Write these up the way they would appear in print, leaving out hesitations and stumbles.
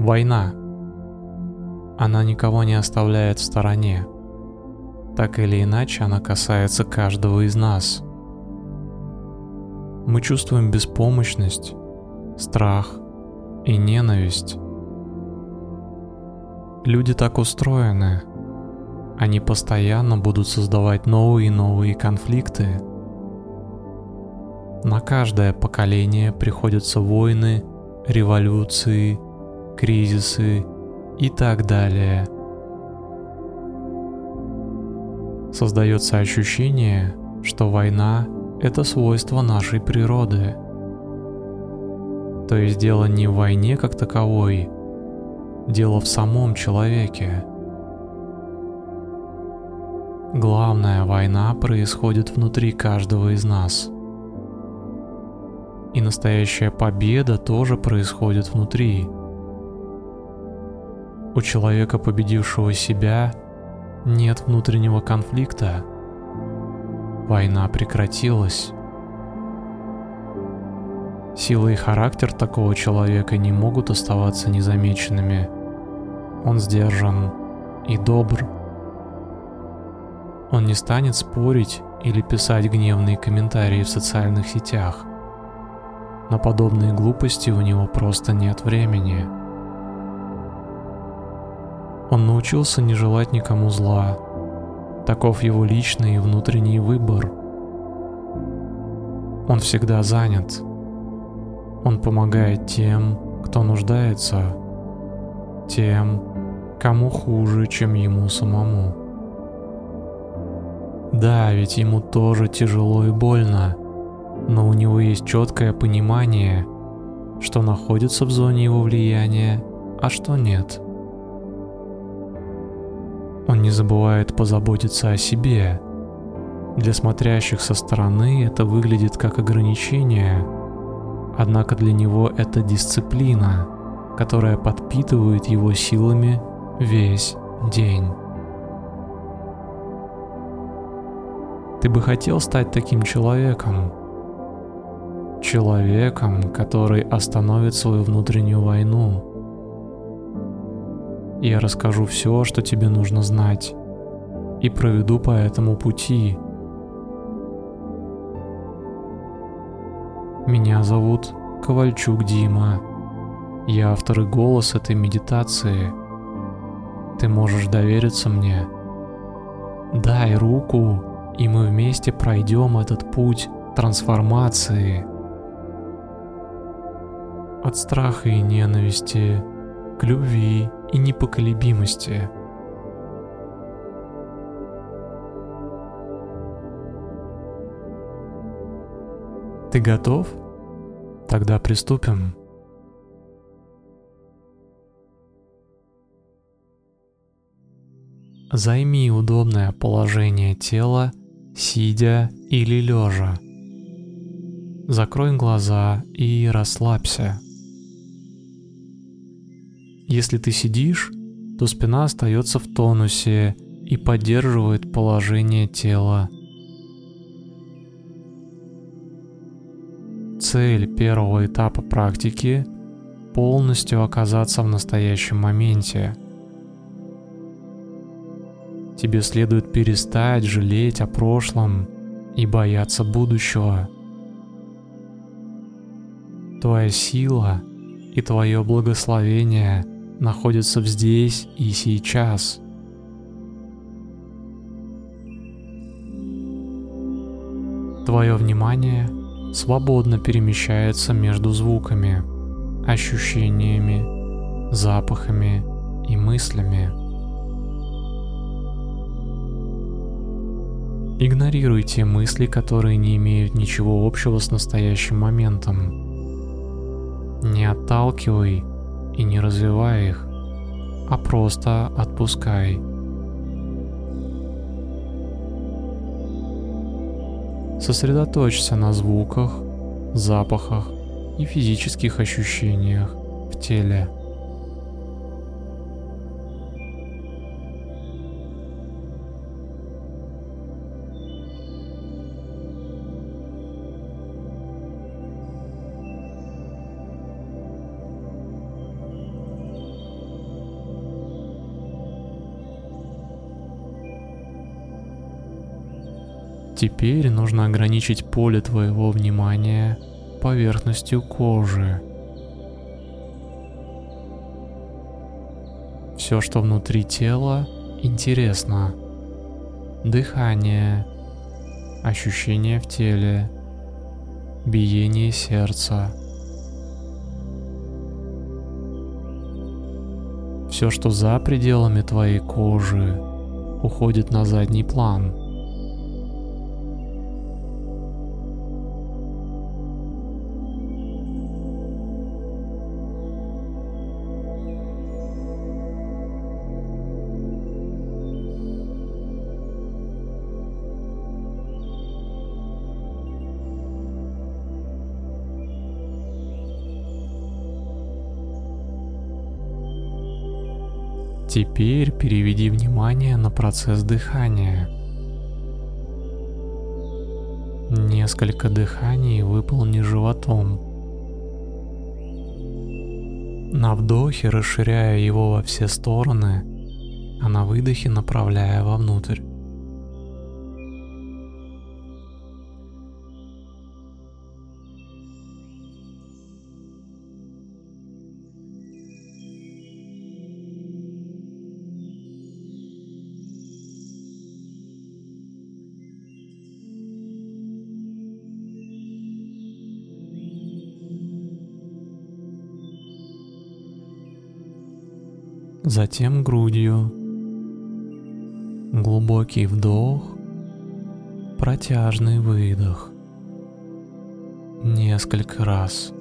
Война. Она никого не оставляет в стороне. Так или иначе, она касается каждого из нас. Мы чувствуем беспомощность, страх и ненависть. Люди так устроены. Они постоянно будут создавать новые и новые конфликты. На каждое поколение приходятся войны, революции, кризисы и так далее. Создается ощущение, что война — это свойство нашей природы. То есть дело не в войне как таковой, дело в самом человеке. Главная война происходит внутри каждого из нас. И настоящая победа тоже происходит внутри. У человека, победившего себя, нет внутреннего конфликта. Война прекратилась. Сила и характер такого человека не могут оставаться незамеченными. Он сдержан и добр. Он не станет спорить или писать гневные комментарии в социальных сетях. На подобные глупости у него просто нет времени. Он научился не желать никому зла. Таков его личный и внутренний выбор. Он всегда занят. Он помогает тем, кто нуждается, тем, кому хуже, чем ему самому. Да, ведь ему тоже тяжело и больно. Но у него есть четкое понимание, что находится в зоне его влияния, а что нет. Он не забывает позаботиться о себе. Для смотрящих со стороны это выглядит как ограничение, однако для него это дисциплина, которая подпитывает его силами весь день. Ты бы хотел стать таким человеком? Человеком, который остановит свою внутреннюю войну. Я расскажу все, что тебе нужно знать, и проведу по этому пути. Меня зовут Ковальчук Дима. Я автор и голос этой медитации. Ты можешь довериться мне. Дай руку, и мы вместе пройдем этот путь трансформации. От страха и ненависти к любви и непоколебимости. Ты готов? Тогда приступим. Займи удобное положение тела, сидя или лежа. Закрой глаза и расслабься. Если ты сидишь, то спина остается в тонусе и поддерживает положение тела. Цель первого этапа практики — полностью оказаться в настоящем моменте. Тебе следует перестать жалеть о прошлом и бояться будущего. Твоя сила и твое благословение — находится здесь и сейчас. Твое внимание свободно перемещается между звуками, ощущениями, запахами и мыслями. Игнорируй те мысли, которые не имеют ничего общего с настоящим моментом. Не отталкивай и не развивай их, а просто отпускай. Сосредоточься на звуках, запахах и физических ощущениях в теле. Теперь нужно ограничить поле твоего внимания поверхностью кожи. Все, что внутри тела, интересно. Дыхание, ощущения в теле, биение сердца. Все, что за пределами твоей кожи, уходит на задний план. Теперь переведи внимание на процесс дыхания. Несколько дыханий выполни животом. На вдохе расширяя его во все стороны, а на выдохе направляя вовнутрь. Затем грудью. Глубокий вдох, протяжный выдох. Несколько раз.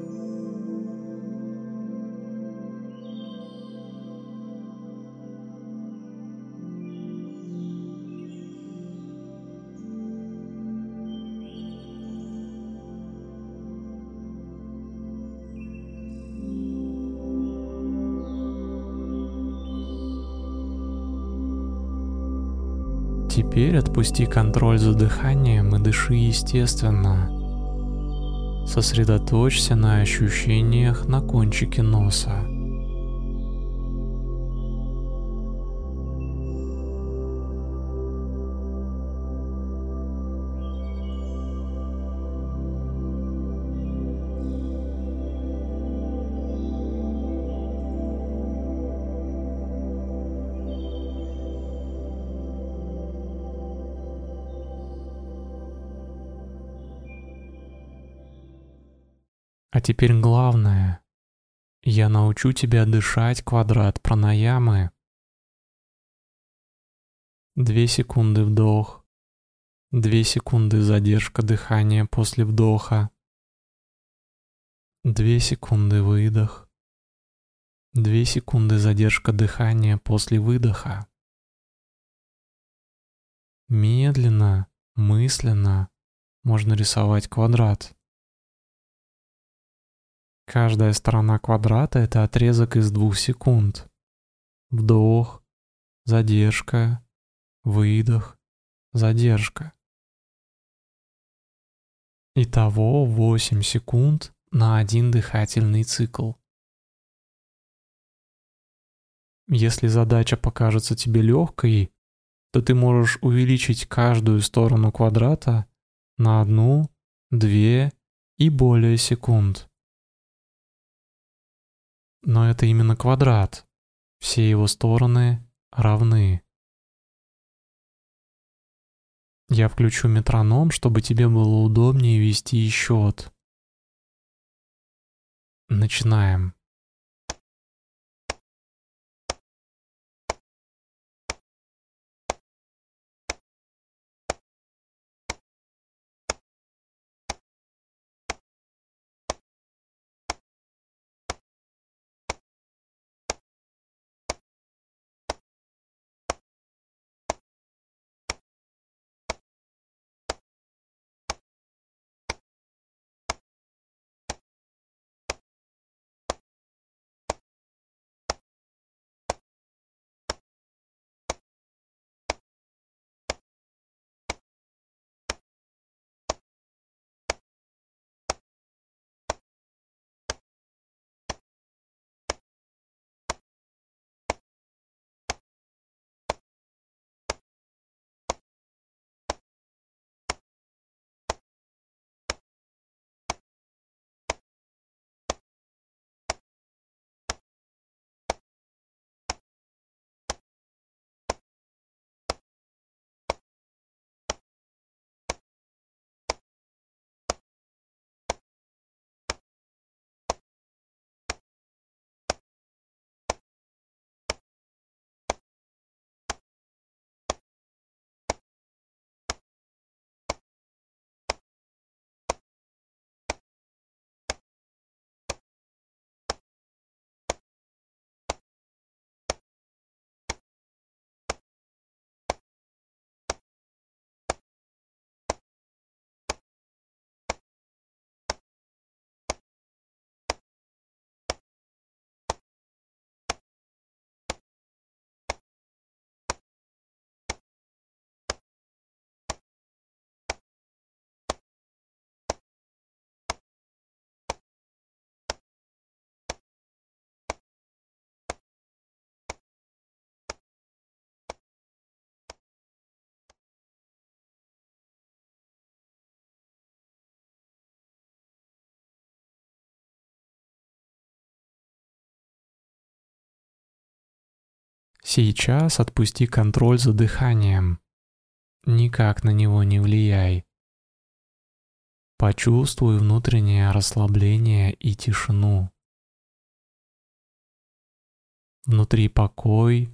Теперь отпусти контроль за дыханием и дыши естественно. Сосредоточься на ощущениях на кончике носа. А теперь главное. Я научу тебя дышать квадрат пранаямы. 2 секунды вдох, 2 секунды задержка дыхания после вдоха, 2 секунды выдох, 2 секунды задержка дыхания после выдоха. Медленно, мысленно можно рисовать квадрат. Каждая сторона квадрата — это отрезок из 2 секунд. Вдох, задержка, выдох, задержка. Итого 8 секунд на 1 дыхательный цикл. Если задача покажется тебе легкой, то ты можешь увеличить каждую сторону квадрата на 1, 2 и более секунд. Но это именно квадрат. Все его стороны равны. Я включу метроном, чтобы тебе было удобнее вести счет. Начинаем. Сейчас отпусти контроль за дыханием. Никак на него не влияй. Почувствуй внутреннее расслабление и тишину. Внутри покой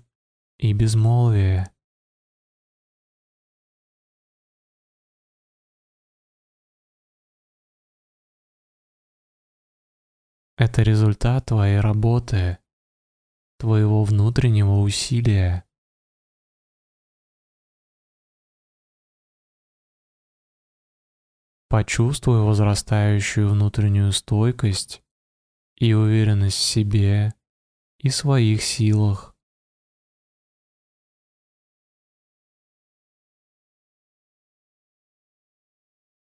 и безмолвие. Это результат твоей работы, твоего внутреннего усилия. Почувствуй возрастающую внутреннюю стойкость и уверенность в себе и своих силах.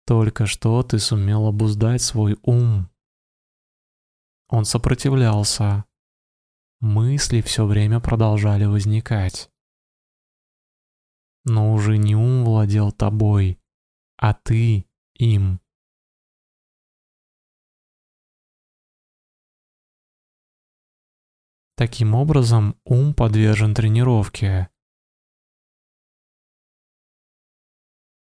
Только что ты сумел обуздать свой ум. Он сопротивлялся. Мысли все время продолжали возникать. Но уже не ум владел тобой, а ты им. Таким образом, ум подвержен тренировке.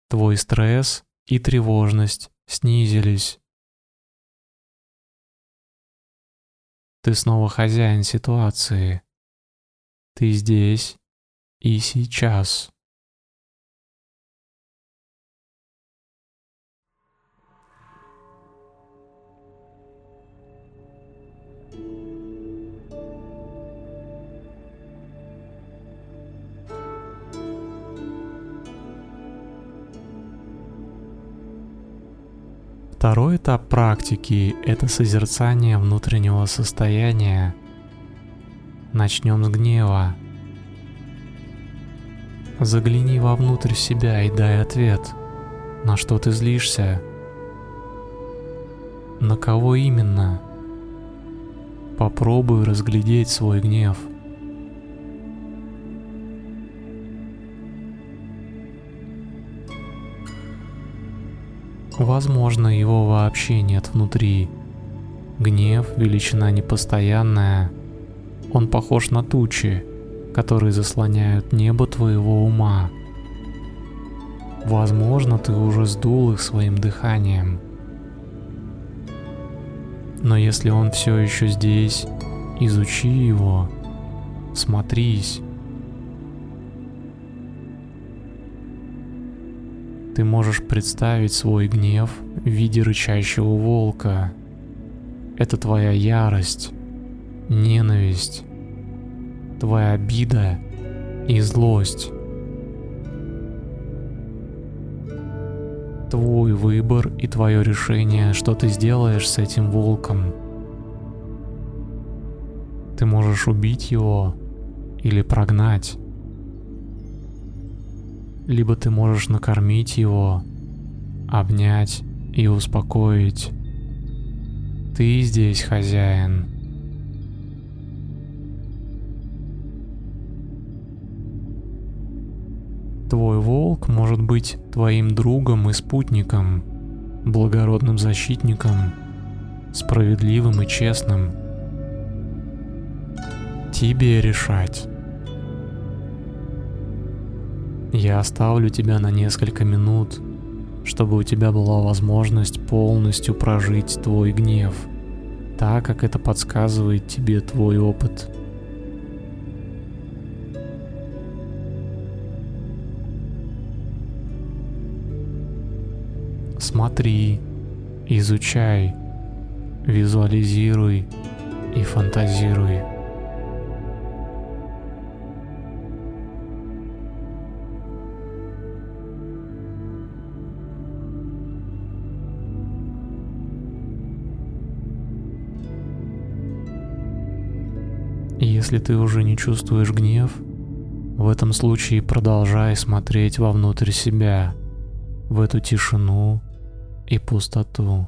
Твой стресс и тревожность снизились. Ты снова хозяин ситуации. Ты здесь и сейчас. Второй этап практики – это созерцание внутреннего состояния. Начнем с гнева. Загляни вовнутрь себя и дай ответ, на что ты злишься, на кого именно. Попробуй разглядеть свой гнев. Возможно, его вообще нет внутри. Гнев – величина непостоянная. Он похож на тучи, которые заслоняют небо твоего ума. Возможно, ты уже сдул их своим дыханием. Но если он все еще здесь, изучи его, смотрись. Ты можешь представить свой гнев в виде рычащего волка. Это твоя ярость, ненависть, твоя обида и злость. Твой выбор и твое решение, что ты сделаешь с этим волком. Ты можешь убить его или прогнать. Либо ты можешь накормить его, обнять и успокоить. Ты здесь хозяин. Твой волк может быть твоим другом и спутником, благородным защитником, справедливым и честным. Тебе решать. Я оставлю тебя на несколько минут, чтобы у тебя была возможность полностью прожить твой гнев, так как это подсказывает тебе твой опыт. Смотри, изучай, визуализируй и фантазируй. Если ты уже не чувствуешь гнев, в этом случае продолжай смотреть вовнутрь себя, в эту тишину и пустоту.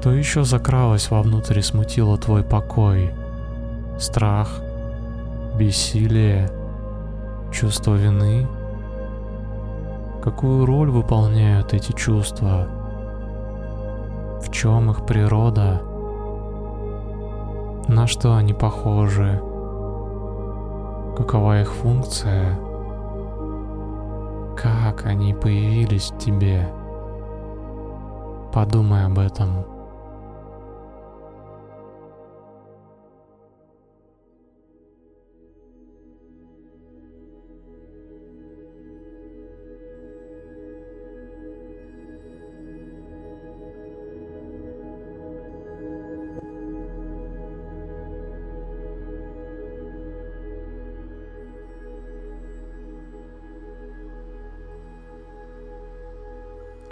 Что еще закралось вовнутрь и смутило твой покой? Страх, бессилие, чувство вины? Какую роль выполняют эти чувства? В чем их природа? На что они похожи? Какова их функция? Как они появились в тебе? Подумай об этом.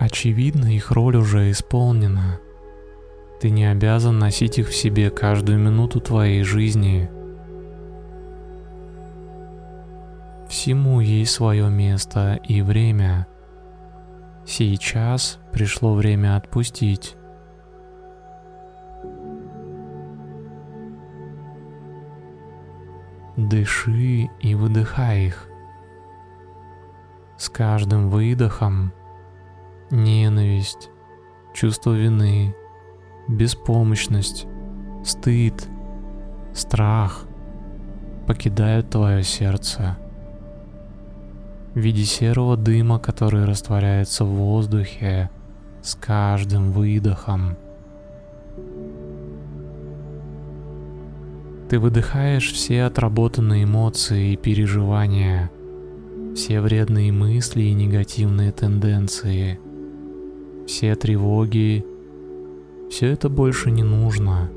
Очевидно, их роль уже исполнена. Ты не обязан носить их в себе каждую минуту твоей жизни. Всему есть свое место и время. Сейчас пришло время отпустить. Дыши и выдыхай их. С каждым выдохом ненависть, чувство вины, беспомощность, стыд, страх покидают твое сердце в виде серого дыма, который растворяется в воздухе с каждым выдохом. Ты выдыхаешь все отработанные эмоции и переживания, все вредные мысли и негативные тенденции. Все тревоги, все это больше не нужно.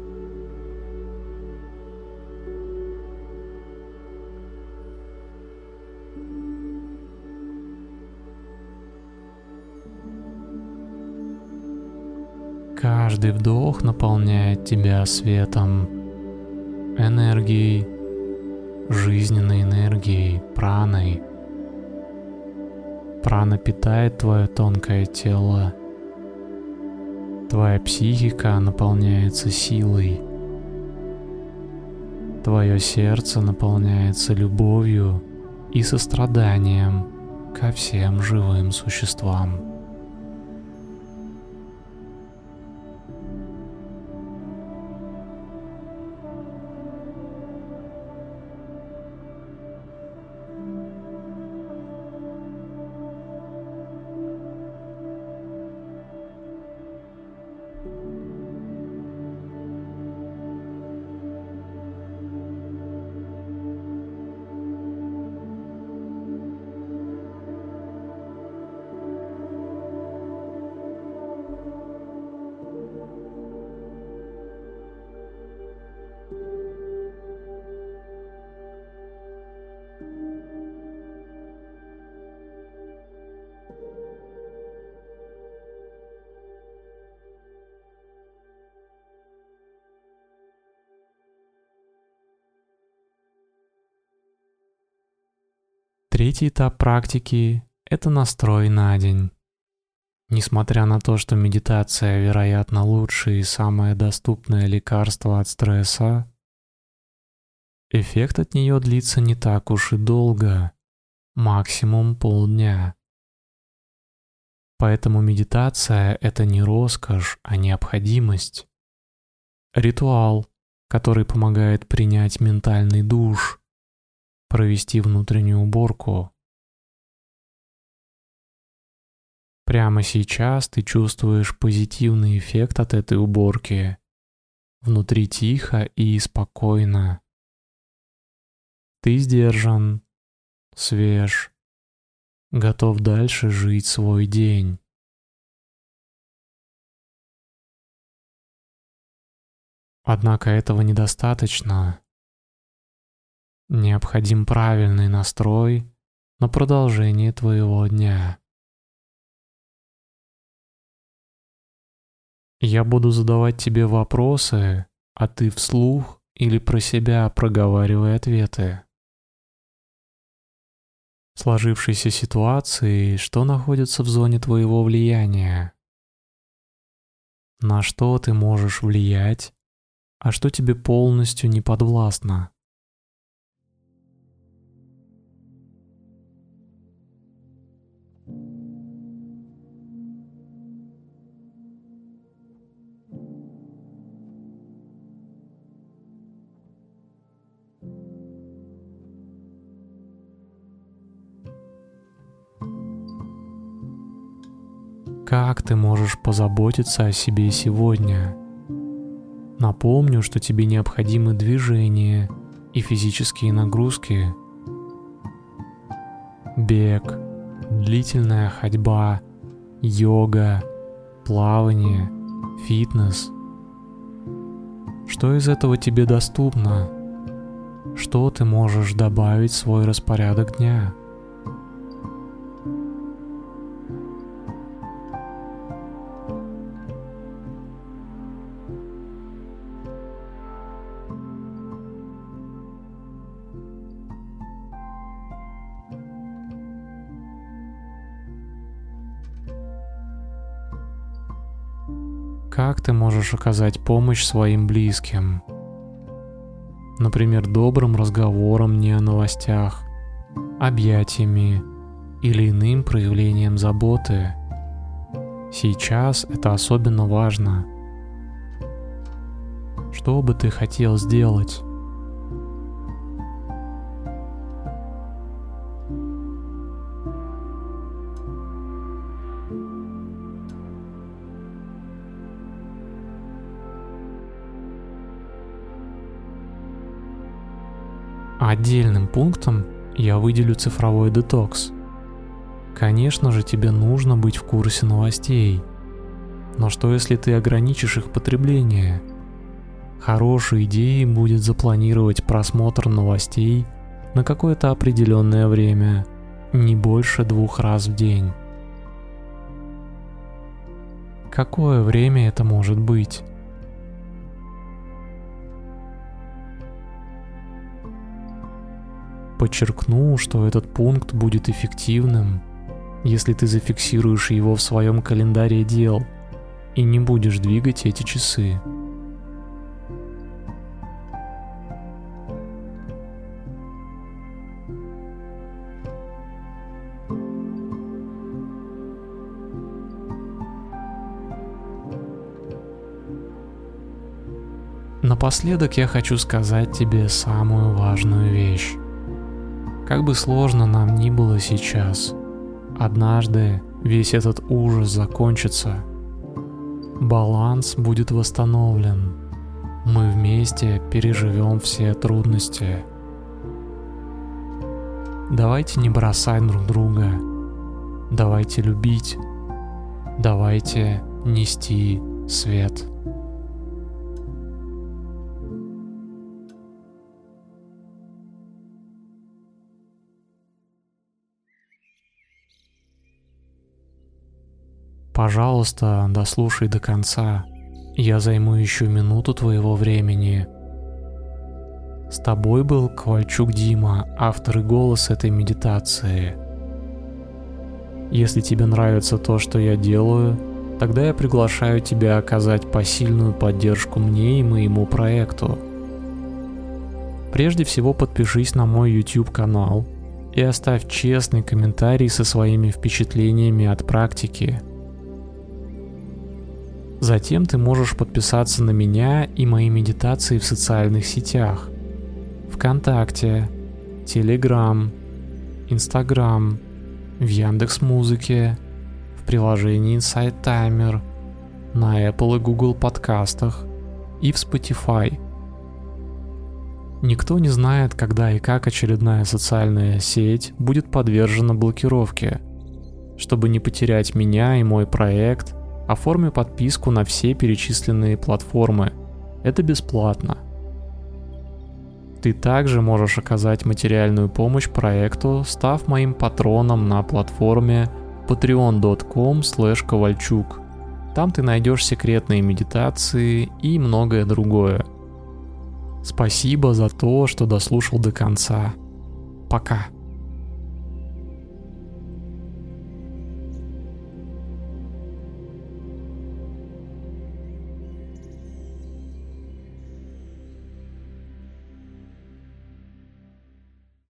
Каждый вдох наполняет тебя светом, энергией, жизненной энергией, праной. Прана питает твое тонкое тело. Твоя психика наполняется силой. Твое сердце наполняется любовью и состраданием ко всем живым существам. Третий этап практики – это настрой на день. Несмотря на то, что медитация, вероятно, лучшее и самое доступное лекарство от стресса, эффект от нее длится не так уж и долго, максимум полдня. Поэтому медитация – это не роскошь, а необходимость. Ритуал, который помогает принять ментальный душ, провести внутреннюю уборку. Прямо сейчас ты чувствуешь позитивный эффект от этой уборки. Внутри тихо и спокойно. Ты сдержан, свеж, готов дальше жить свой день. Однако этого недостаточно. Необходим правильный настрой на продолжение твоего дня. Я буду задавать тебе вопросы, а ты вслух или про себя проговаривай ответы. В сложившейся ситуации, что находится в зоне твоего влияния? на что ты можешь влиять, а что тебе полностью не подвластно. Как ты можешь позаботиться о себе сегодня? Напомню, что тебе необходимы движения и физические нагрузки. Бег, длительная ходьба, йога, плавание, фитнес. Что из этого тебе доступно? Что ты можешь добавить в свой распорядок дня? Как ты можешь оказать помощь своим близким? Например, добрым разговором не о новостях, объятиями или иным проявлением заботы. Сейчас это особенно важно. Что бы ты хотел сделать? Отдельным пунктом я выделю цифровой детокс. Конечно же, тебе нужно быть в курсе новостей. Но что, если ты ограничишь их потребление? Хорошей идеей будет запланировать просмотр новостей на какое-то определенное время, не больше 2 раз в день. Какое время это может быть? Подчеркну, что этот пункт будет эффективным, если ты зафиксируешь его в своем календаре дел и не будешь двигать эти часы. Напоследок я хочу сказать тебе самую важную вещь. Как бы сложно нам ни было сейчас, однажды весь этот ужас закончится. Баланс будет восстановлен. Мы вместе переживем все трудности. Давайте не бросать друг друга. Давайте любить. Давайте нести свет. Пожалуйста, дослушай до конца, я займу еще минуту твоего времени. С тобой был Ковальчук Дима, автор и голос этой медитации. Если тебе нравится то, что я делаю, тогда я приглашаю тебя оказать посильную поддержку мне и моему проекту. Прежде всего подпишись на мой YouTube-канал и оставь честный комментарий со своими впечатлениями от практики. Затем ты можешь подписаться на меня и мои медитации в социальных сетях: ВКонтакте, Телеграм, Инстаграм, в Яндекс.Музыке, в приложении Insight Timer, на Apple и Google подкастах и в Spotify. Никто не знает, когда и как очередная социальная сеть будет подвержена блокировке. Чтобы не потерять меня и мой проект, оформи подписку на все перечисленные платформы. Это бесплатно. Ты также можешь оказать материальную помощь проекту, став моим патроном на платформе patreon.com/kovalchuk. Там ты найдешь секретные медитации и многое другое. Спасибо за то, что дослушал до конца. Пока.